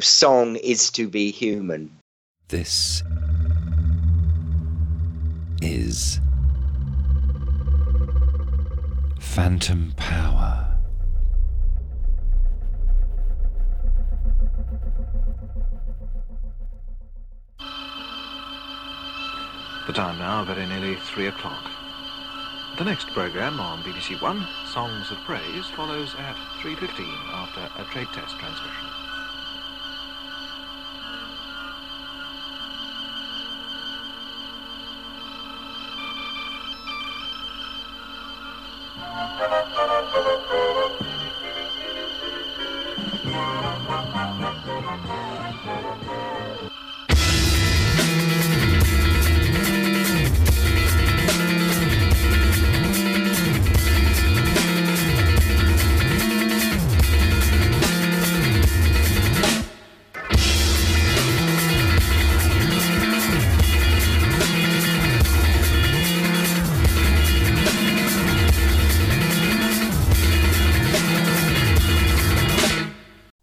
song is to be human. This is Phantom Power. The time now, very nearly 3 o'clock. The next programme on BBC One, Songs of Praise, follows at 3:15 after a trade test transmission.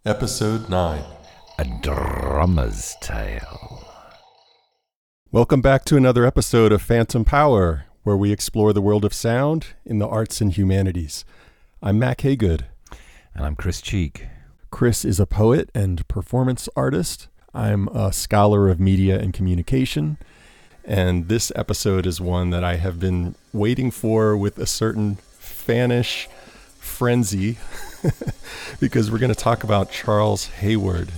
Episode 9, A Drummer's Tale. Welcome back to another episode of Phantom Power, where we explore the world of sound in the arts and humanities. I'm Mac Haygood. And I'm Chris Cheek. Chris is a poet and performance artist. I'm a scholar of media and communication. And this episode is one that I have been waiting for with a certain fanish frenzy because we're going to talk about Charles Hayward,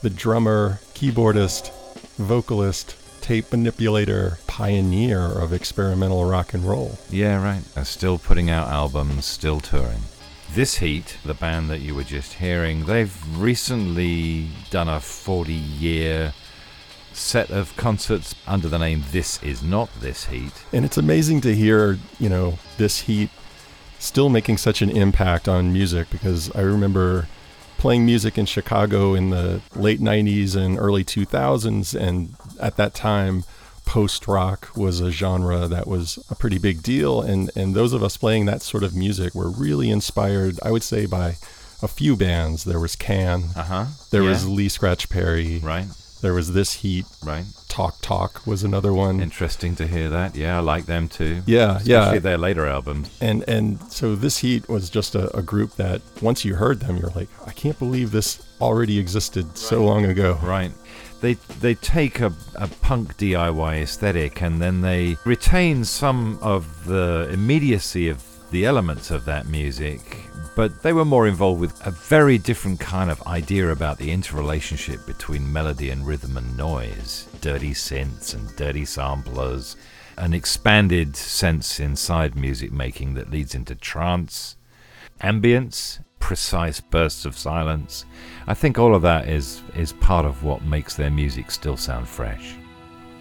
the drummer, keyboardist, vocalist, tape manipulator, pioneer of experimental rock and roll. Yeah, right. And still putting out albums, still touring. This Heat, the band that you were just hearing, they've recently done a 40-year set of concerts under the name This Is Not This Heat. And it's amazing to hear, This Heat still making such an impact on music, because I remember playing music in Chicago in the late 90s and early 2000s, and at that time post-rock was a genre that was a pretty big deal, and those of us playing that sort of music were really inspired, I would say, by a few bands. There was Can, there was Lee Scratch Perry, right? There was This Heat, right? Talk Talk was another one. Interesting to hear that. Yeah, I like them too. Yeah, especially their later albums. And so This Heat was just a group that once you heard them, you're like, I can't believe this already existed so long ago. Right. They take a punk DIY aesthetic, and then they retain some of the immediacy of the elements of that music, but they were more involved with a very different kind of idea about the interrelationship between melody and rhythm and noise, dirty synths and dirty samplers, an expanded sense inside music making that leads into trance, ambience, precise bursts of silence. I think all of that is part of what makes their music still sound fresh.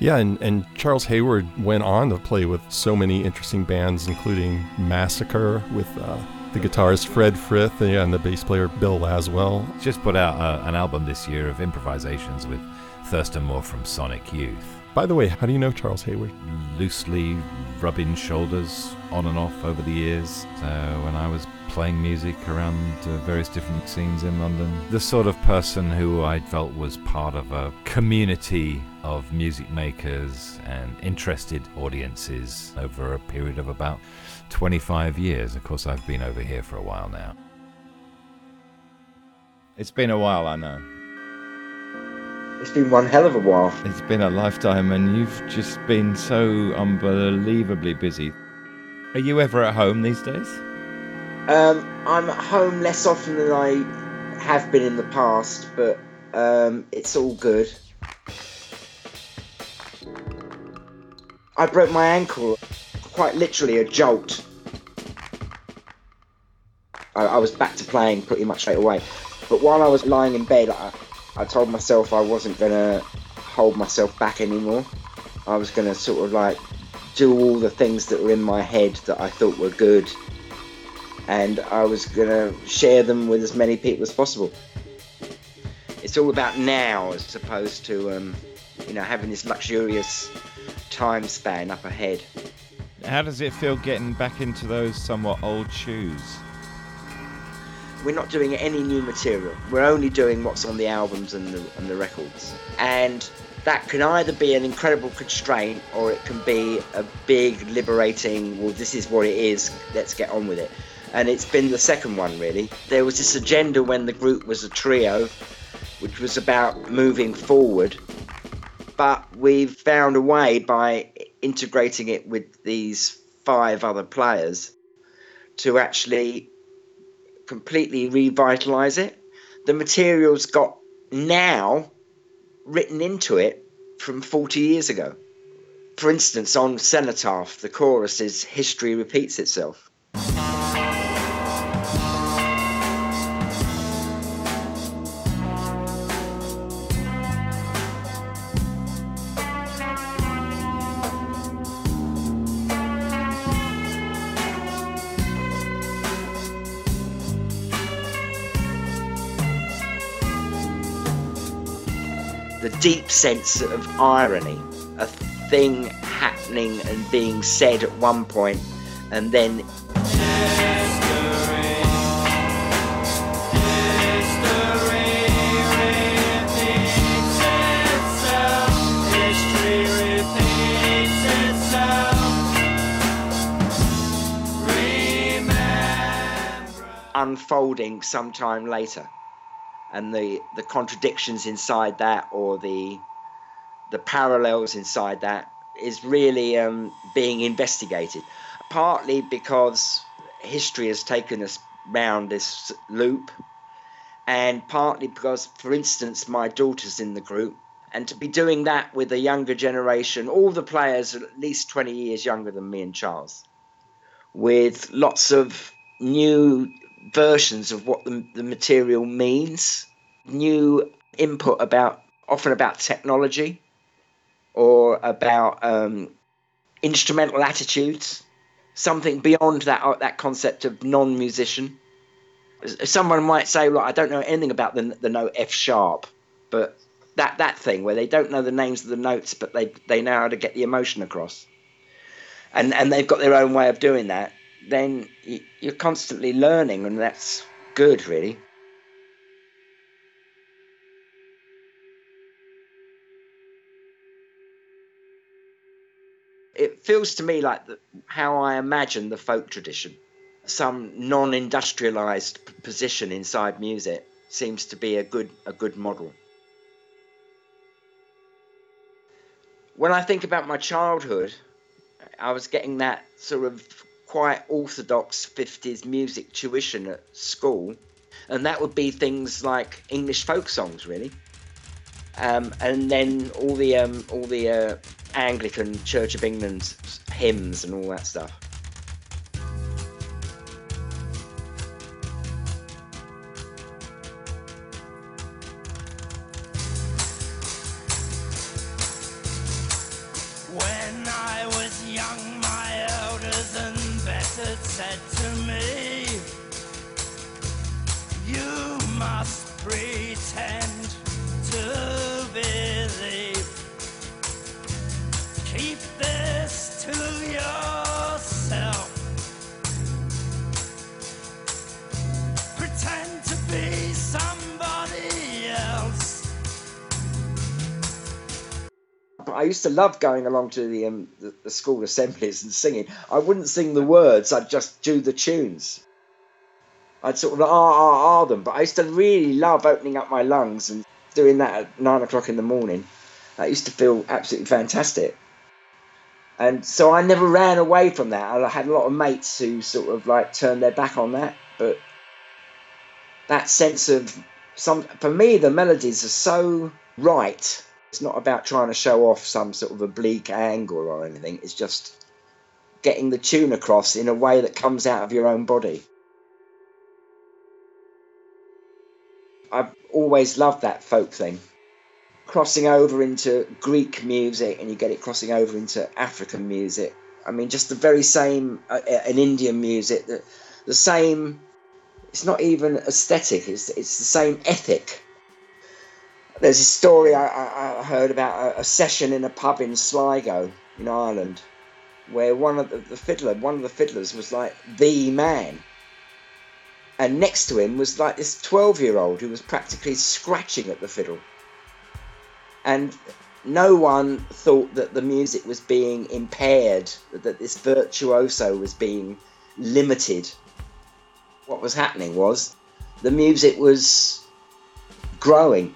Yeah, and Charles Hayward went on to play with so many interesting bands, including Massacre with the guitarist Fred Frith and the bass player Bill Laswell. Just put out an album this year of improvisations with Thurston Moore from Sonic Youth. By the way, how do you know Charles Hayward? Loosely rubbing shoulders on and off over the years. When I was playing music around various different scenes in London, the sort of person who I felt was part of a community of music makers and interested audiences over a period of about 25 years. Of course, I've been over here for a while now. It's been a while, I know. It's been one hell of a while. It's been a lifetime, and you've just been so unbelievably busy. Are you ever at home these days? I'm at home less often than I have been in the past, but it's all good. I broke my ankle. Quite literally a jolt. I was back to playing pretty much straight away, but while I was lying in bed, I told myself I wasn't going to hold myself back anymore. I was going to sort of like do all the things that were in my head that I thought were good, and I was going to share them with as many people as possible. It's all about now as opposed to having this luxurious time span up ahead. How does it feel getting back into those somewhat old shoes? We're not doing any new material. We're only doing what's on the albums and the records. And that can either be an incredible constraint, or it can be a big liberating, well, this is what it is, let's get on with it. And it's been the second one, really. There was this agenda when the group was a trio, which was about moving forward, but we've found a way by integrating it with these 5 other players to actually completely revitalise it. The material's got now written into it from 40 years ago. For instance, on Cenotaph, the chorus is "History repeats itself." Deep sense of irony, a thing happening and being said at one point, and then history repeats itself, unfolding sometime later. And the contradictions inside that, or the parallels inside that, is really being investigated. Partly because history has taken us round this loop, and partly because, for instance, my daughter's in the group, and to be doing that with a younger generation, all the players are at least 20 years younger than me and Charles, with lots of new versions of what the material means, new input often about technology, or about instrumental attitudes, something beyond that concept of non-musician. Someone might say, "Well, I don't know anything about the note F sharp," but that thing where they don't know the names of the notes, but they know how to get the emotion across, and they've got their own way of doing that. Then you're constantly learning, and that's good, really. It feels to me like how I imagine the folk tradition. Some non-industrialized position inside music seems to be a good model. When I think about my childhood, I was getting that sort of quite orthodox 50s music tuition at school, and that would be things like English folk songs, really, and then all the Anglican Church of England hymns and all that stuff. I used to love going along to the school assemblies and singing. I wouldn't sing the words, I'd just do the tunes. I'd sort of them, but I used to really love opening up my lungs and doing that at 9 o'clock in the morning. That used to feel absolutely fantastic. And so I never ran away from that. I had a lot of mates who sort of like turned their back on that, but that sense of for me, the melodies are so right. It's not about trying to show off some sort of oblique angle or anything. It's just getting the tune across in a way that comes out of your own body. I've always loved that folk thing. Crossing over into Greek music, and you get it crossing over into African music. I mean, just the very same, in Indian music, the same, it's not even aesthetic, it's the same ethic. There's a story I heard about a session in a pub in Sligo, in Ireland, where one of the fiddlers was like the man. And next to him was like this 12-year-old who was practically scratching at the fiddle. And no one thought that the music was being impaired, that this virtuoso was being limited. What was happening was the music was growing.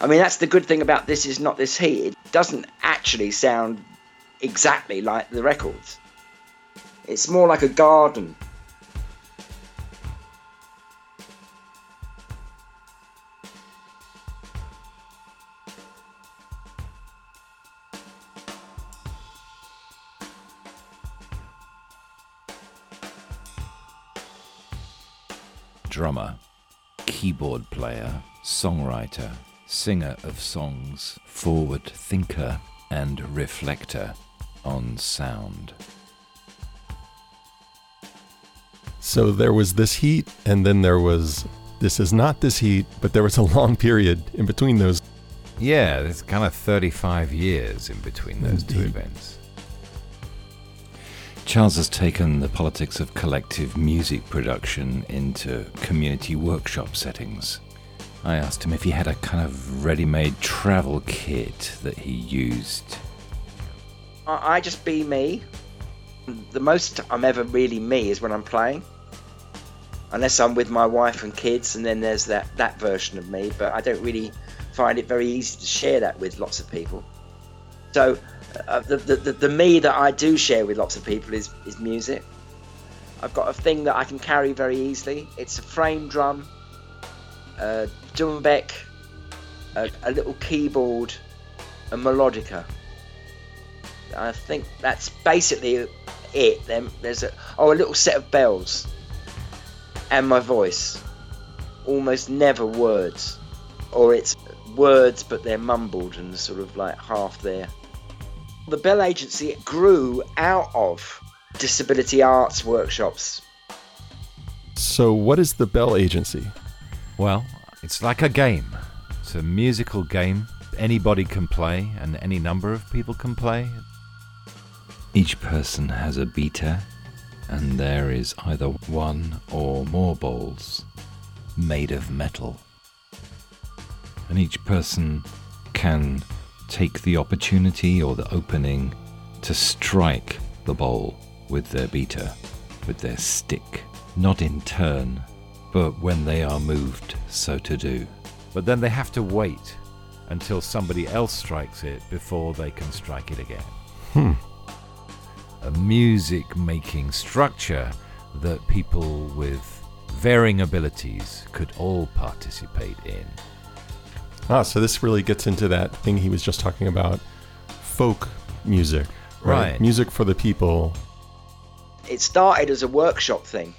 I mean, that's the good thing about This Is Not This Heat. It doesn't actually sound exactly like the records. It's more like a garden. Drummer, keyboard player, songwriter, singer of songs, forward thinker and reflector on sound. So there was This Heat, and then there was This Is Not This Heat, but there was a long period in between those. Yeah, there's kind of 35 years in between those two events. Charles has taken the politics of collective music production into community workshop settings. I asked him if he had a kind of ready-made travel kit that he used. I just be me. The most I'm ever really me is when I'm playing. Unless I'm with my wife and kids, and then there's that version of me, but I don't really find it very easy to share that with lots of people. So the me that I do share with lots of people is music. I've got a thing that I can carry very easily. It's a frame drum, a drum-beck, a little keyboard, a melodica. I think that's basically it. Then there's a little set of bells and my voice. Almost never words, or it's words but they're mumbled and sort of like half there. The Bell Agency grew out of disability arts workshops. So what is the Bell Agency? Well, it's like a game. It's a musical game. Anybody can play, and any number of people can play. Each person has a beater, and there is either one or more balls made of metal. And each person can take the opportunity or the opening to strike the bowl with their beater, with their stick. Not in turn, but when they are moved, so to do. But then they have to wait until somebody else strikes it before they can strike it again. A music-making structure that people with varying abilities could all participate in. Ah, so this really gets into that thing he was just talking about, folk music, right? Music for the people. It started as a workshop thing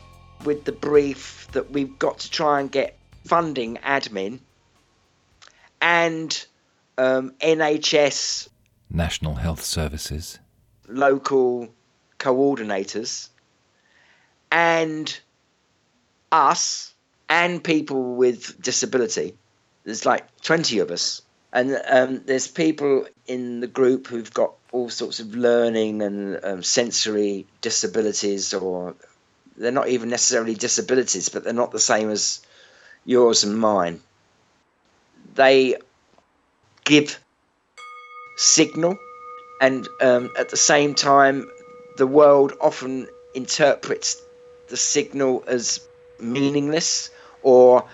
with the brief that we've got to try and get funding admin and NHS, National Health Services, local coordinators, and us, and people with disability. There's like 20 of us, and there's people in the group who've got all sorts of learning and sensory disabilities, or they're not even necessarily disabilities, but they're not the same as yours and mine. They give signal. And at the same time, the world often interprets the signal as meaningless or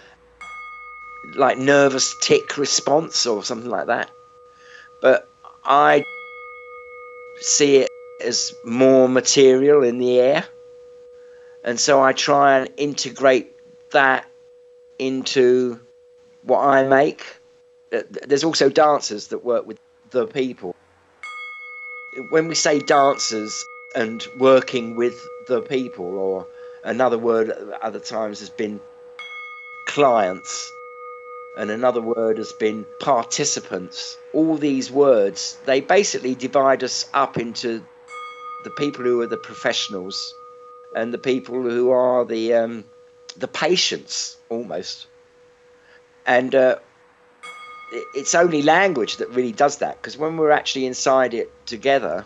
like nervous tick response or something like that. But I see it as more material in the air. And so I try and integrate that into what I make. There's also dancers that work with the people. When we say dancers and working with the people, or another word at other times has been clients, and another word has been participants, all these words, they basically divide us up into the people who are the professionals and the people who are the patients, almost. And it's only language that really does that, because when we're actually inside it together,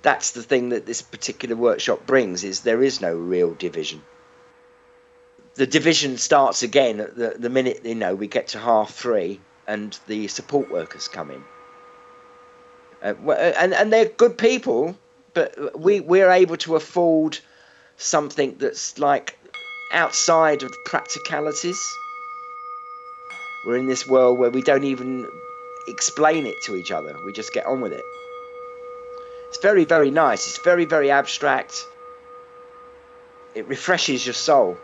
that's the thing that this particular workshop brings, is there is no real division. the division starts again at the minute, you know, we get to 3:30 and the support workers come in. And they're good people, but we're able to afford something that's like outside of the practicalities. We're in this world where we don't even explain it to each other. We just get on with it. It's very, very nice. It's very, very abstract. It refreshes your soul.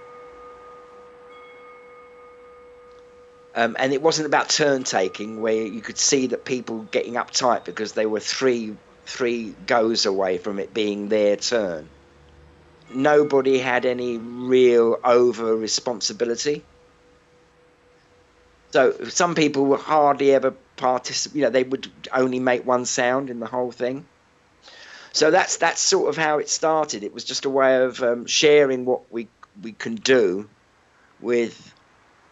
And it wasn't about turn-taking, where you could see that people getting uptight because they were three goes away from it being their turn. Nobody had any real over-responsibility. So some people would hardly ever participate. You know, they would only make one sound in the whole thing. So that's sort of how it started. It was just a way of sharing what we can do with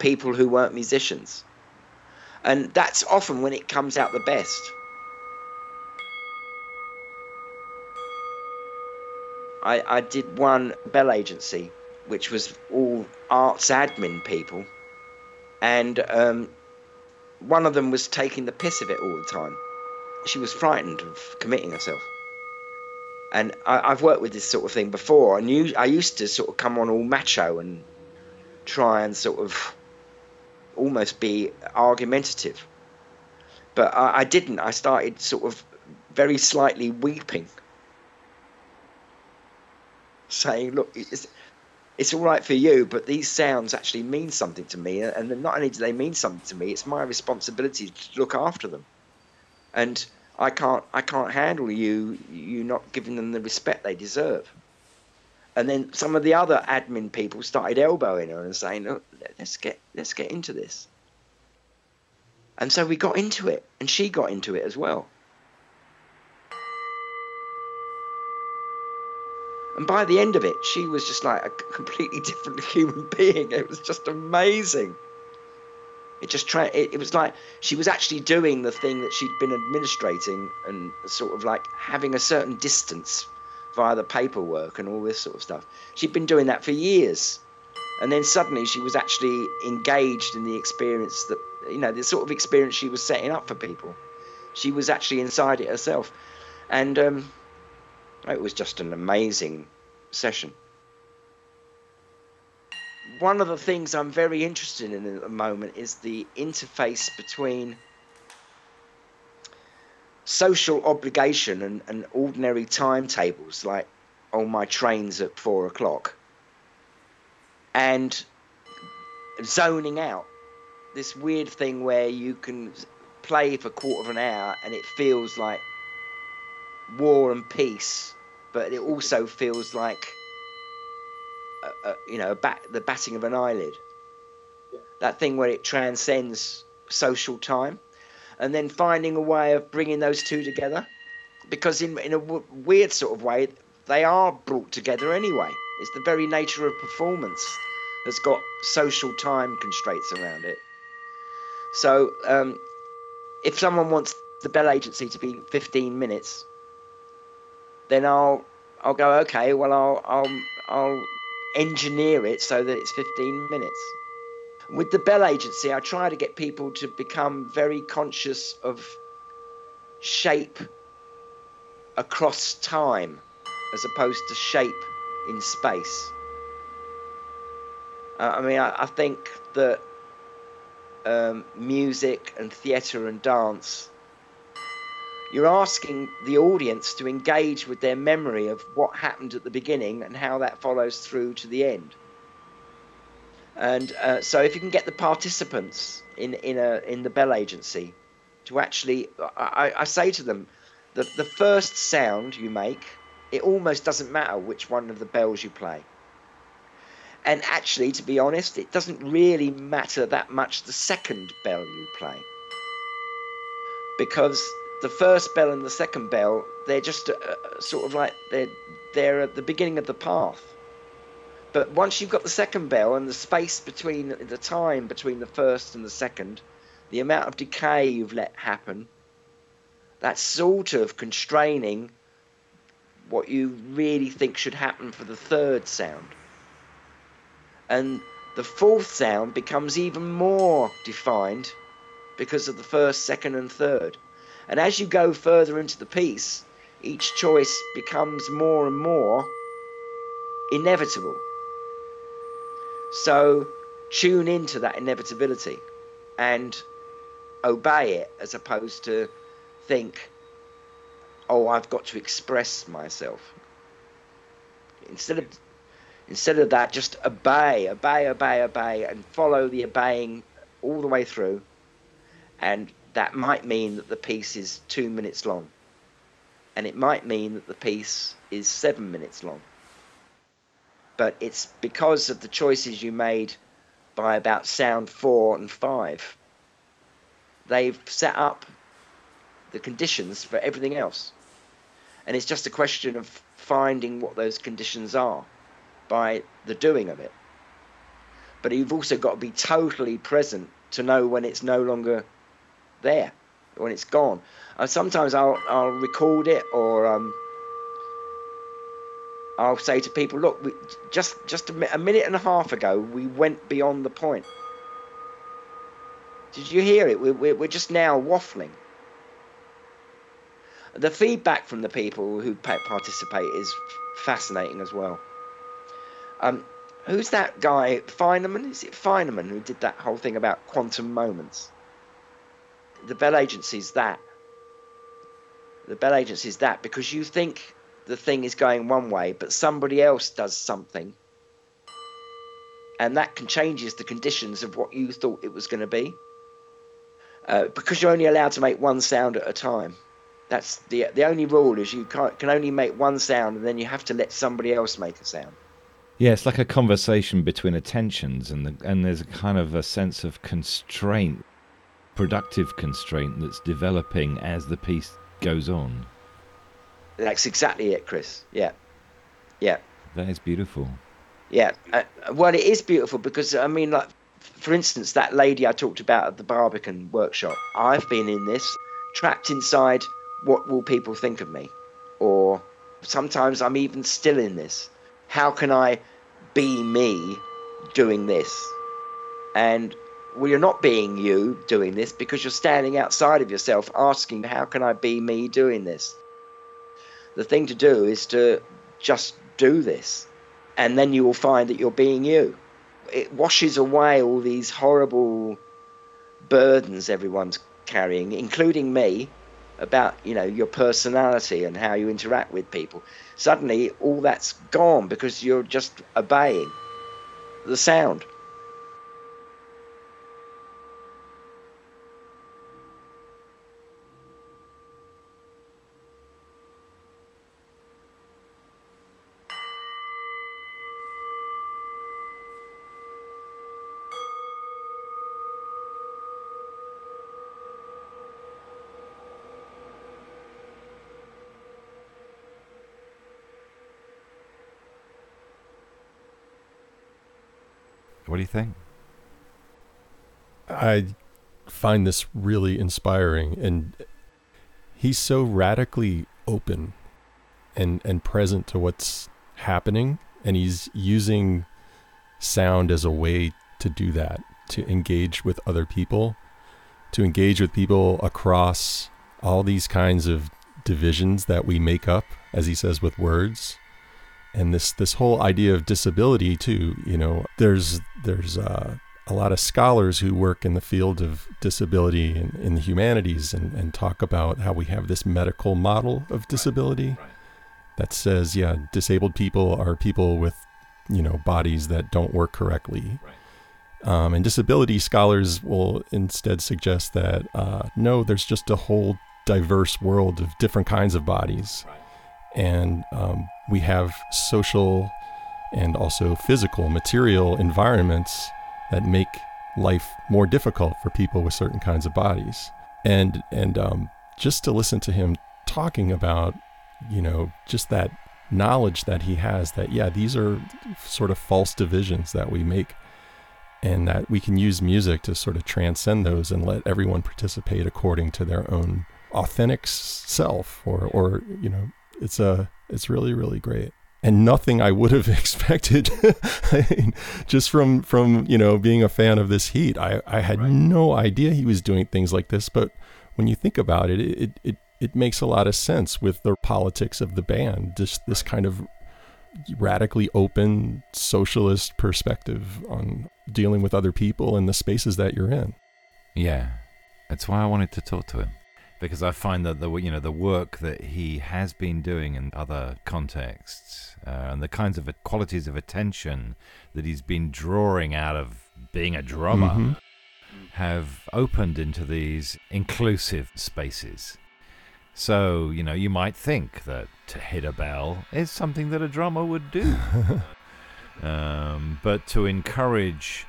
people who weren't musicians. And that's often when it comes out the best. I did one Bell Agency, which was all arts admin people. And one of them was taking the piss of it all the time. She was frightened of committing herself. And I've worked with this sort of thing before. I used to sort of come on all macho and try and sort of almost be argumentative. But I didn't. I started sort of very slightly weeping, saying, look, it's all right for you, but these sounds actually mean something to me. And not only do they mean something to me, it's my responsibility to look after them. And I can't handle you not giving them the respect they deserve. And then some of the other admin people started elbowing her and saying, look, let's get into this. And so we got into it, and she got into it as well. And by the end of it, she was just like a completely different human being. It was just amazing. It was like she was actually doing the thing that she'd been administrating and sort of like having a certain distance via the paperwork and all this sort of stuff. She'd been doing that for years. And then suddenly she was actually engaged in the experience that, you know, the sort of experience she was setting up for people. She was actually inside it herself. And it was just an amazing session. One of the things I'm very interested in at the moment is the interface between social obligation and ordinary timetables, like, oh, my train's at 4:00, and zoning out, this weird thing where you can play for 15 minutes and it feels like war and peace, but it also feels like the batting of an eyelid. Yeah. That thing where it transcends social time, and then finding a way of bringing those two together, because in a weird sort of way they are brought together anyway. It's the very nature of performance that's got social time constraints around it. So if someone wants the Bell Agency to be 15 minutes, then I'll go, okay, well I'll engineer it so that it's 15 minutes. With the Bell Agency, I try to get people to become very conscious of shape across time as opposed to shape in space. I think that music and theatre and dance, you're asking the audience to engage with their memory of what happened at the beginning and how that follows through to the end. And so if you can get the participants in the Bell Agency to actually, I say to them, the first sound you make, it almost doesn't matter which one of the bells you play. And actually, to be honest, it doesn't really matter that much the second bell you play, because the first bell and the second bell, they're just sort of like they're at the beginning of the path. But once you've got the second bell and the space between, the time between the first and the second, the amount of decay you've let happen, that's sort of constraining what you really think should happen for the third sound. And The fourth sound becomes even more defined because of the first, second and third. And as you go further into the piece, each choice becomes more and more inevitable. So tune into that inevitability and obey it, as opposed to think, oh, I've got to express myself. Instead of that, just obey, and follow the obeying all the way through. And that might mean that the piece is 2 minutes long. And it might mean that the piece is 7 minutes long. But it's because of the choices you made by about sound 4 and 5. They've set up the conditions for everything else. And it's just a question of finding what those conditions are by the doing of it. But you've also got to be totally present to know when it's no longer there, when it's gone. Sometimes I'll record it, or I'll say to people, look, we, just a minute and a half ago, we went beyond the point. Did you hear it? We're just now waffling. The feedback from the people who participate is fascinating as well. Who's that guy, Feynman? Is it Feynman who did that whole thing about quantum moments? The Bell Agency's that. The Bell Agency's that, because you think the thing is going one way, but somebody else does something, and that can changes the conditions of what you thought it was going to be, because you're only allowed to make one sound at a time. That's the only rule, is you can only make one sound, and then you have to let somebody else make a sound. Yeah, it's like a conversation between attentions, and there's a kind of a sense of constraint, productive constraint, that's developing as the piece goes on. That's exactly it, Chris. Yeah, yeah. That is beautiful. Yeah, well, it is beautiful because, I mean, like, for instance, that lady I talked about at the Barbican workshop, I've been in this, trapped inside, what will people think of me? Or sometimes I'm even still in this. How can I be me doing this? And well, you're not being you doing this, because you're standing outside of yourself asking, how can I be me doing this? The thing to do is to just do this, and then you will find that you're being you. It washes away all these horrible burdens everyone's carrying, including me, about, you know, your personality and how you interact with people. Suddenly all that's gone, because you're just obeying the sound. What do you think? I find this really inspiring, and he's so radically open and present to what's happening, and he's using sound as a way to do that, to engage with other people, to engage with people across all these kinds of divisions that we make up, as he says, with words. And this whole idea of disability too, you know, there's a lot of scholars who work in the field of disability and in the humanities, and talk about how we have this medical model of disability that says, yeah, disabled people are people with, you know, bodies that don't work correctly. And disability scholars will instead suggest that, no, there's just a whole diverse world of different kinds of bodies. And we have social and also physical, material environments that make life more difficult for people with certain kinds of bodies. And just to listen to him talking about, you know, just that knowledge that he has that, yeah, these are sort of false divisions that we make, and that we can use music to sort of transcend those and let everyone participate according to their own authentic self, or you know, it's really, really great. and nothing I would have expected. I mean, just from you know, being a fan of This Heat, I had right. no idea he was doing things like this. But when you think about it, it makes a lot of sense with the politics of the band, this kind of radically open socialist perspective on dealing with other people and the spaces that you're in. Yeah, that's why I wanted to talk to him, because I find that the work that he has been doing in other contexts and the kinds of qualities of attention that he's been drawing out of being a drummer mm-hmm. have opened into these inclusive spaces. So, you know, you might think that to hit a bell is something that a drummer would do. But to encourage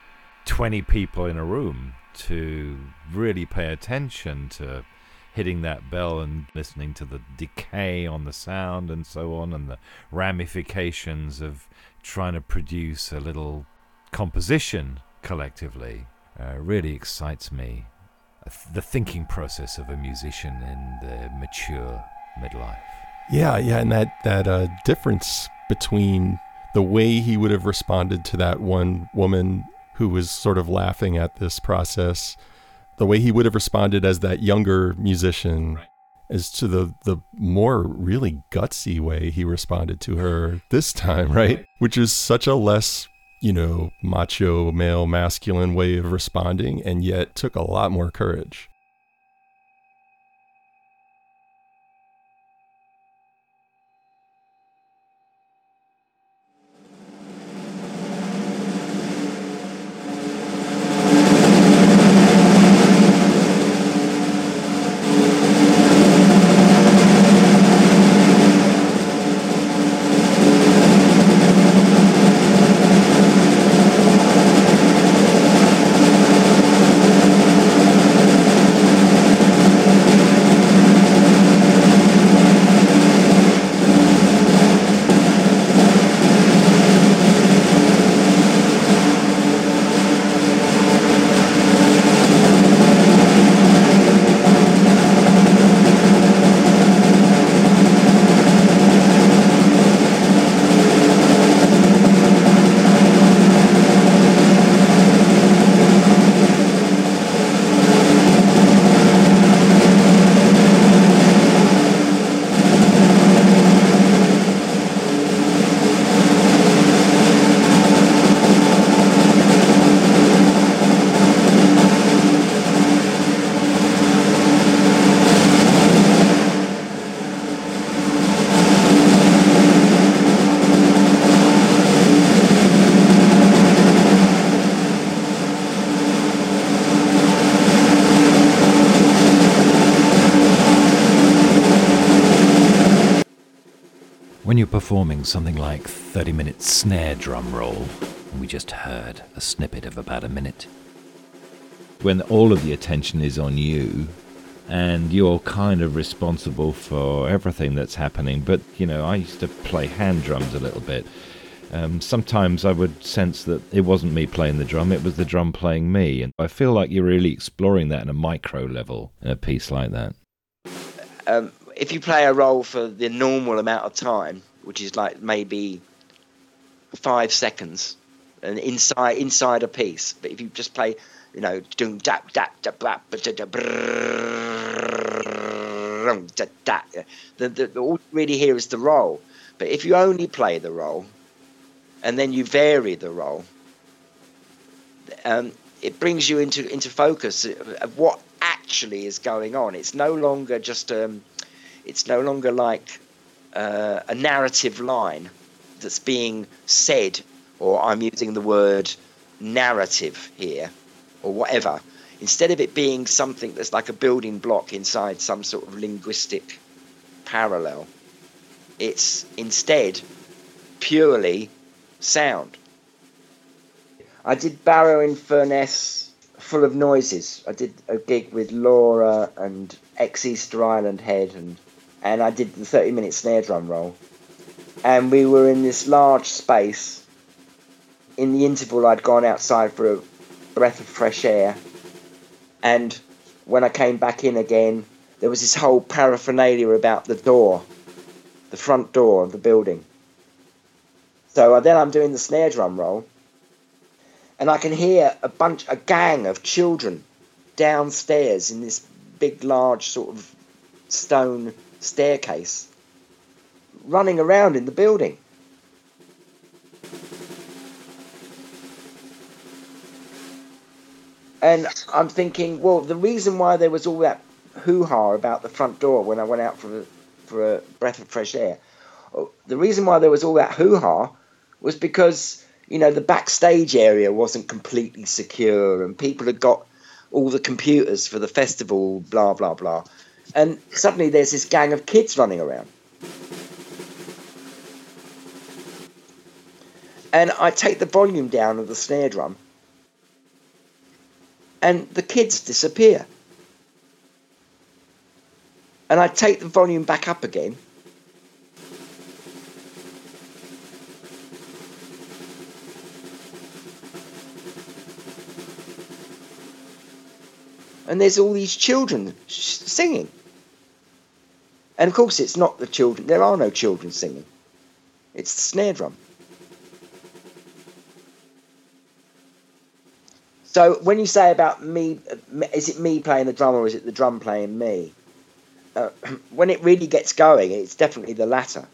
20 people in a room to really pay attention to hitting that bell and listening to the decay on the sound and so on, and the ramifications of trying to produce a little composition collectively, really excites me. The thinking process of a musician in the mature midlife. Yeah, and that difference between the way he would have responded to that one woman who was sort of laughing at this process, the way he would have responded as that younger musician, right. as to the more really gutsy way he responded to her this time, right? Which is such a less... you know, macho, male, masculine way of responding, and yet took a lot more courage. Performing something like 30-minute snare drum roll, and we just heard a snippet of about a minute. When all of the attention is on you, and you're kind of responsible for everything that's happening, but, you know, I used to play hand drums a little bit. Sometimes I would sense that it wasn't me playing the drum, it was the drum playing me, and I feel like you're really exploring that on a micro level in a piece like that. If you play a roll for the normal amount of time, which is like maybe 5 seconds, and inside a piece. But if you just play, you know, doom dap dap dap dap, all you really hear is the roll. But if you only play the roll, and then you vary the roll, it brings you into focus of what actually is going on. It's no longer just it's no longer like. A narrative line that's being said, or I'm using the word narrative here, or whatever. Instead of it being something that's like a building block inside some sort of linguistic parallel, it's instead purely sound. I did Barrow in Furness full of noises. I did a gig with Laura and ex-Easter Island Head and I did the 30-minute snare drum roll. And we were in this large space. In the interval, I'd gone outside for a breath of fresh air. And when I came back in again, there was this whole paraphernalia about the door, the front door of the building. So then I'm doing the snare drum roll, and I can hear a gang of children downstairs in this big, large sort of stone staircase, running around in the building. And I'm thinking, well, the reason why there was all that hoo-ha about the front door when I went out for a breath of fresh air, the reason why there was all that hoo-ha was because, you know, the backstage area wasn't completely secure and people had got all the computers for the festival, blah, blah, blah. And suddenly there's this gang of kids running around. And I take the volume down of the snare drum and the kids disappear. And I take the volume back up again. And there's all these children singing. And of course it's not the children. There are no children singing. It's the snare drum. So when you say about me, is it me playing the drum or is it the drum playing me? When it really gets going, it's definitely the latter.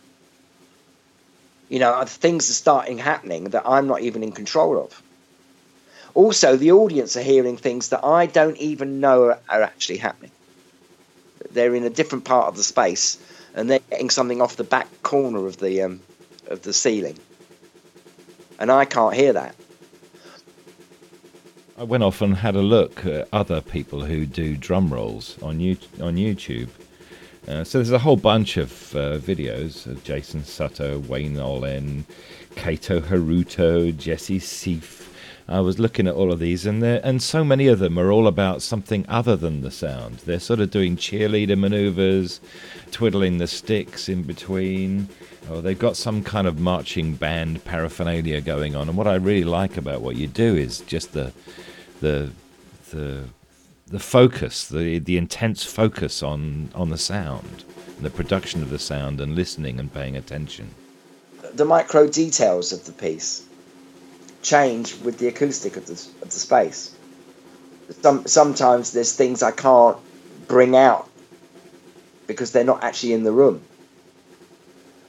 You know, things are starting happening that I'm not even in control of. Also, the audience are hearing things that I don't even know are actually happening. They're in a different part of the space and they're getting something off the back corner of the ceiling. And I can't hear that. I went off and had a look at other people who do drum rolls on YouTube. So there's a whole bunch of videos of Jason Sutter, Wayne Olin, Kato Haruto, Jesse Seaf. I was looking at all of these, and so many of them are all about something other than the sound. They're sort of doing cheerleader maneuvers, twiddling the sticks in between. Oh, they've got some kind of marching band paraphernalia going on. And what I really like about what you do is just the focus, the intense focus on the sound, and the production of the sound, and listening and paying attention. The micro details of the piece change with the acoustic of the space. Sometimes there's things I can't bring out because they're not actually in the room.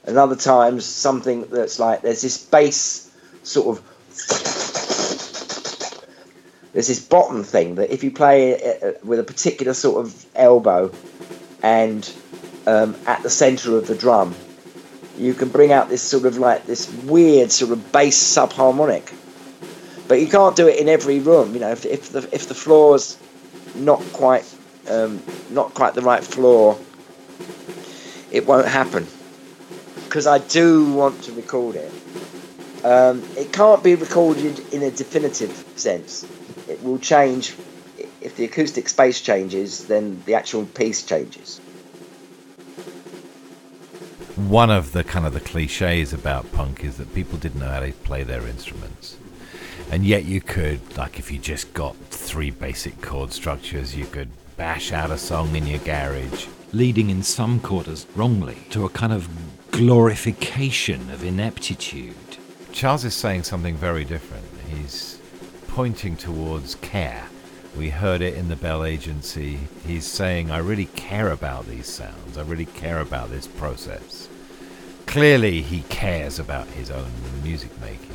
And other times, something that's like, there's this bass sort of, there's this bottom thing that if you play it with a particular sort of elbow and at the centre of the drum, you can bring out this sort of like this weird sort of bass subharmonic. But you can't do it in every room, you know. If the floor's not quite the right floor, it won't happen. Because I do want to record it. It can't be recorded in a definitive sense. It will change. If the acoustic space changes, then the actual piece changes. One of the kind of the cliches about punk is that people didn't know how to play their instruments. And yet you could, like if you just got three basic chord structures, you could bash out a song in your garage. Leading in some quarters wrongly to a kind of glorification of ineptitude. Charles is saying something very different. He's pointing towards care. We heard it in the Bell Agency. He's saying, I really care about these sounds. I really care about this process. Clearly, he cares about his own music making.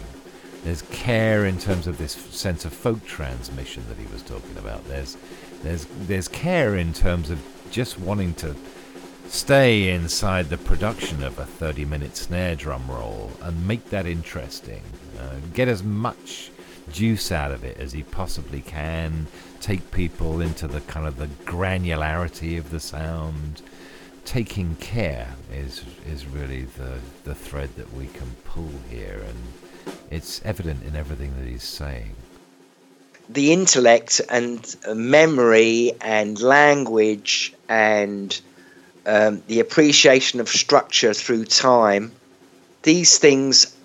There's care in terms of this sense of folk transmission that he was talking about. There's care in terms of just wanting to stay inside the production of a 30-minute snare drum roll and make that interesting. Get as much juice out of it as he possibly can. Take people into the kind of the granularity of the sound. Taking care is really the thread that we can pull here, and it's evident in everything that he's saying. The intellect and memory and language and the appreciation of structure through time, these things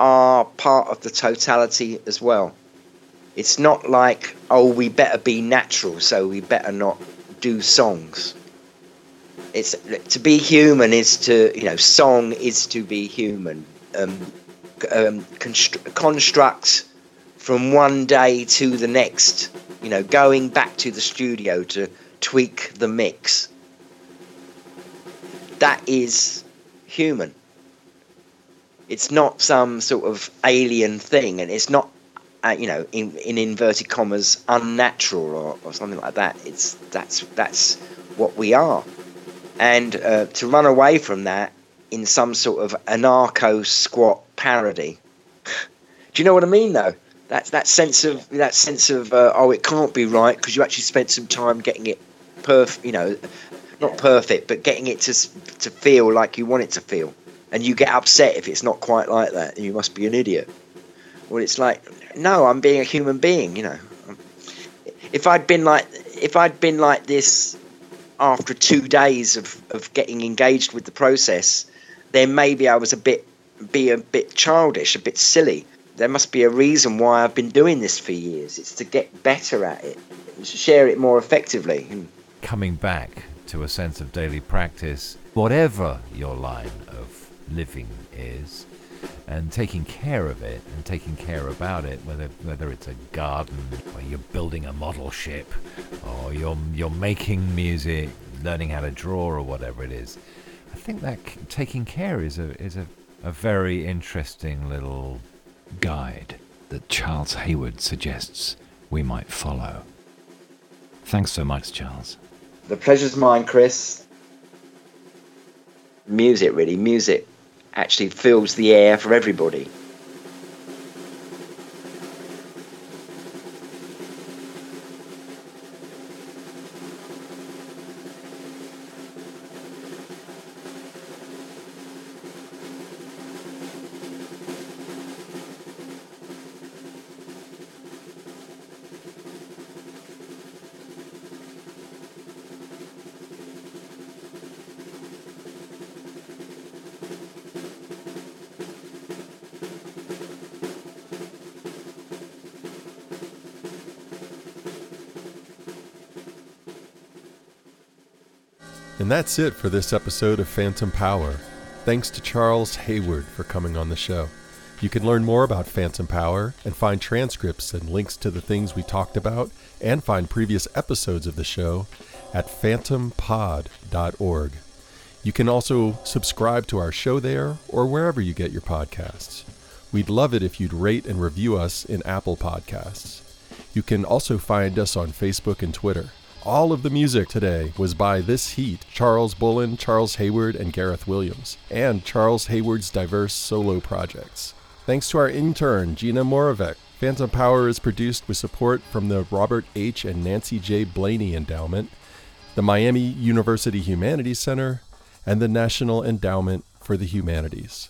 are part of the totality as well. It's not like, oh, we better be natural, so we better not do songs. It's to be human is to, you know, song is to be human. constructs from one day to the next, you know, going back to the studio to tweak the mix. That is human. It's not some sort of alien thing, and it's not, you know, in inverted commas, unnatural or something like that. It's that's what we are, and to run away from that in some sort of anarcho squat parody. Do you know what I mean, though? That sense of oh, it can't be right because you actually spent some time getting it perfect. You know, not perfect, but getting it to feel like you want it to feel. And you get upset if it's not quite like that, and you must be an idiot. Well, it's like, no, I'm being a human being, you know. If I'd been like this after 2 days of getting engaged with the process, then maybe I was a bit childish, a bit silly. There must be a reason why I've been doing this for years. It's to get better at it, share it more effectively. Coming back to a sense of daily practice, whatever your line of living is, and taking care of it and taking care about it, whether it's a garden or you're building a model ship or you're making music, learning how to draw or whatever it is. I think that taking care is a very interesting little guide that Charles Hayward suggests we might follow. Thanks so much, Charles. The pleasure's mine, Chris. Music actually fills the air for everybody. And that's it for this episode of Phantom Power. Thanks to Charles Hayward for coming on the show. You can learn more about Phantom Power and find transcripts and links to the things we talked about and find previous episodes of the show at phantompod.org. You can also subscribe to our show there or wherever you get your podcasts. We'd love it if you'd rate and review us in Apple Podcasts. You can also find us on Facebook and Twitter. All of the music today was by This Heat, Charles Bullen, Charles Hayward, and Gareth Williams, and Charles Hayward's diverse solo projects. Thanks to our intern, Gina Moravec. Phantom Power is produced with support from the Robert H. and Nancy J. Blaney Endowment, the Miami University Humanities Center, and the National Endowment for the Humanities.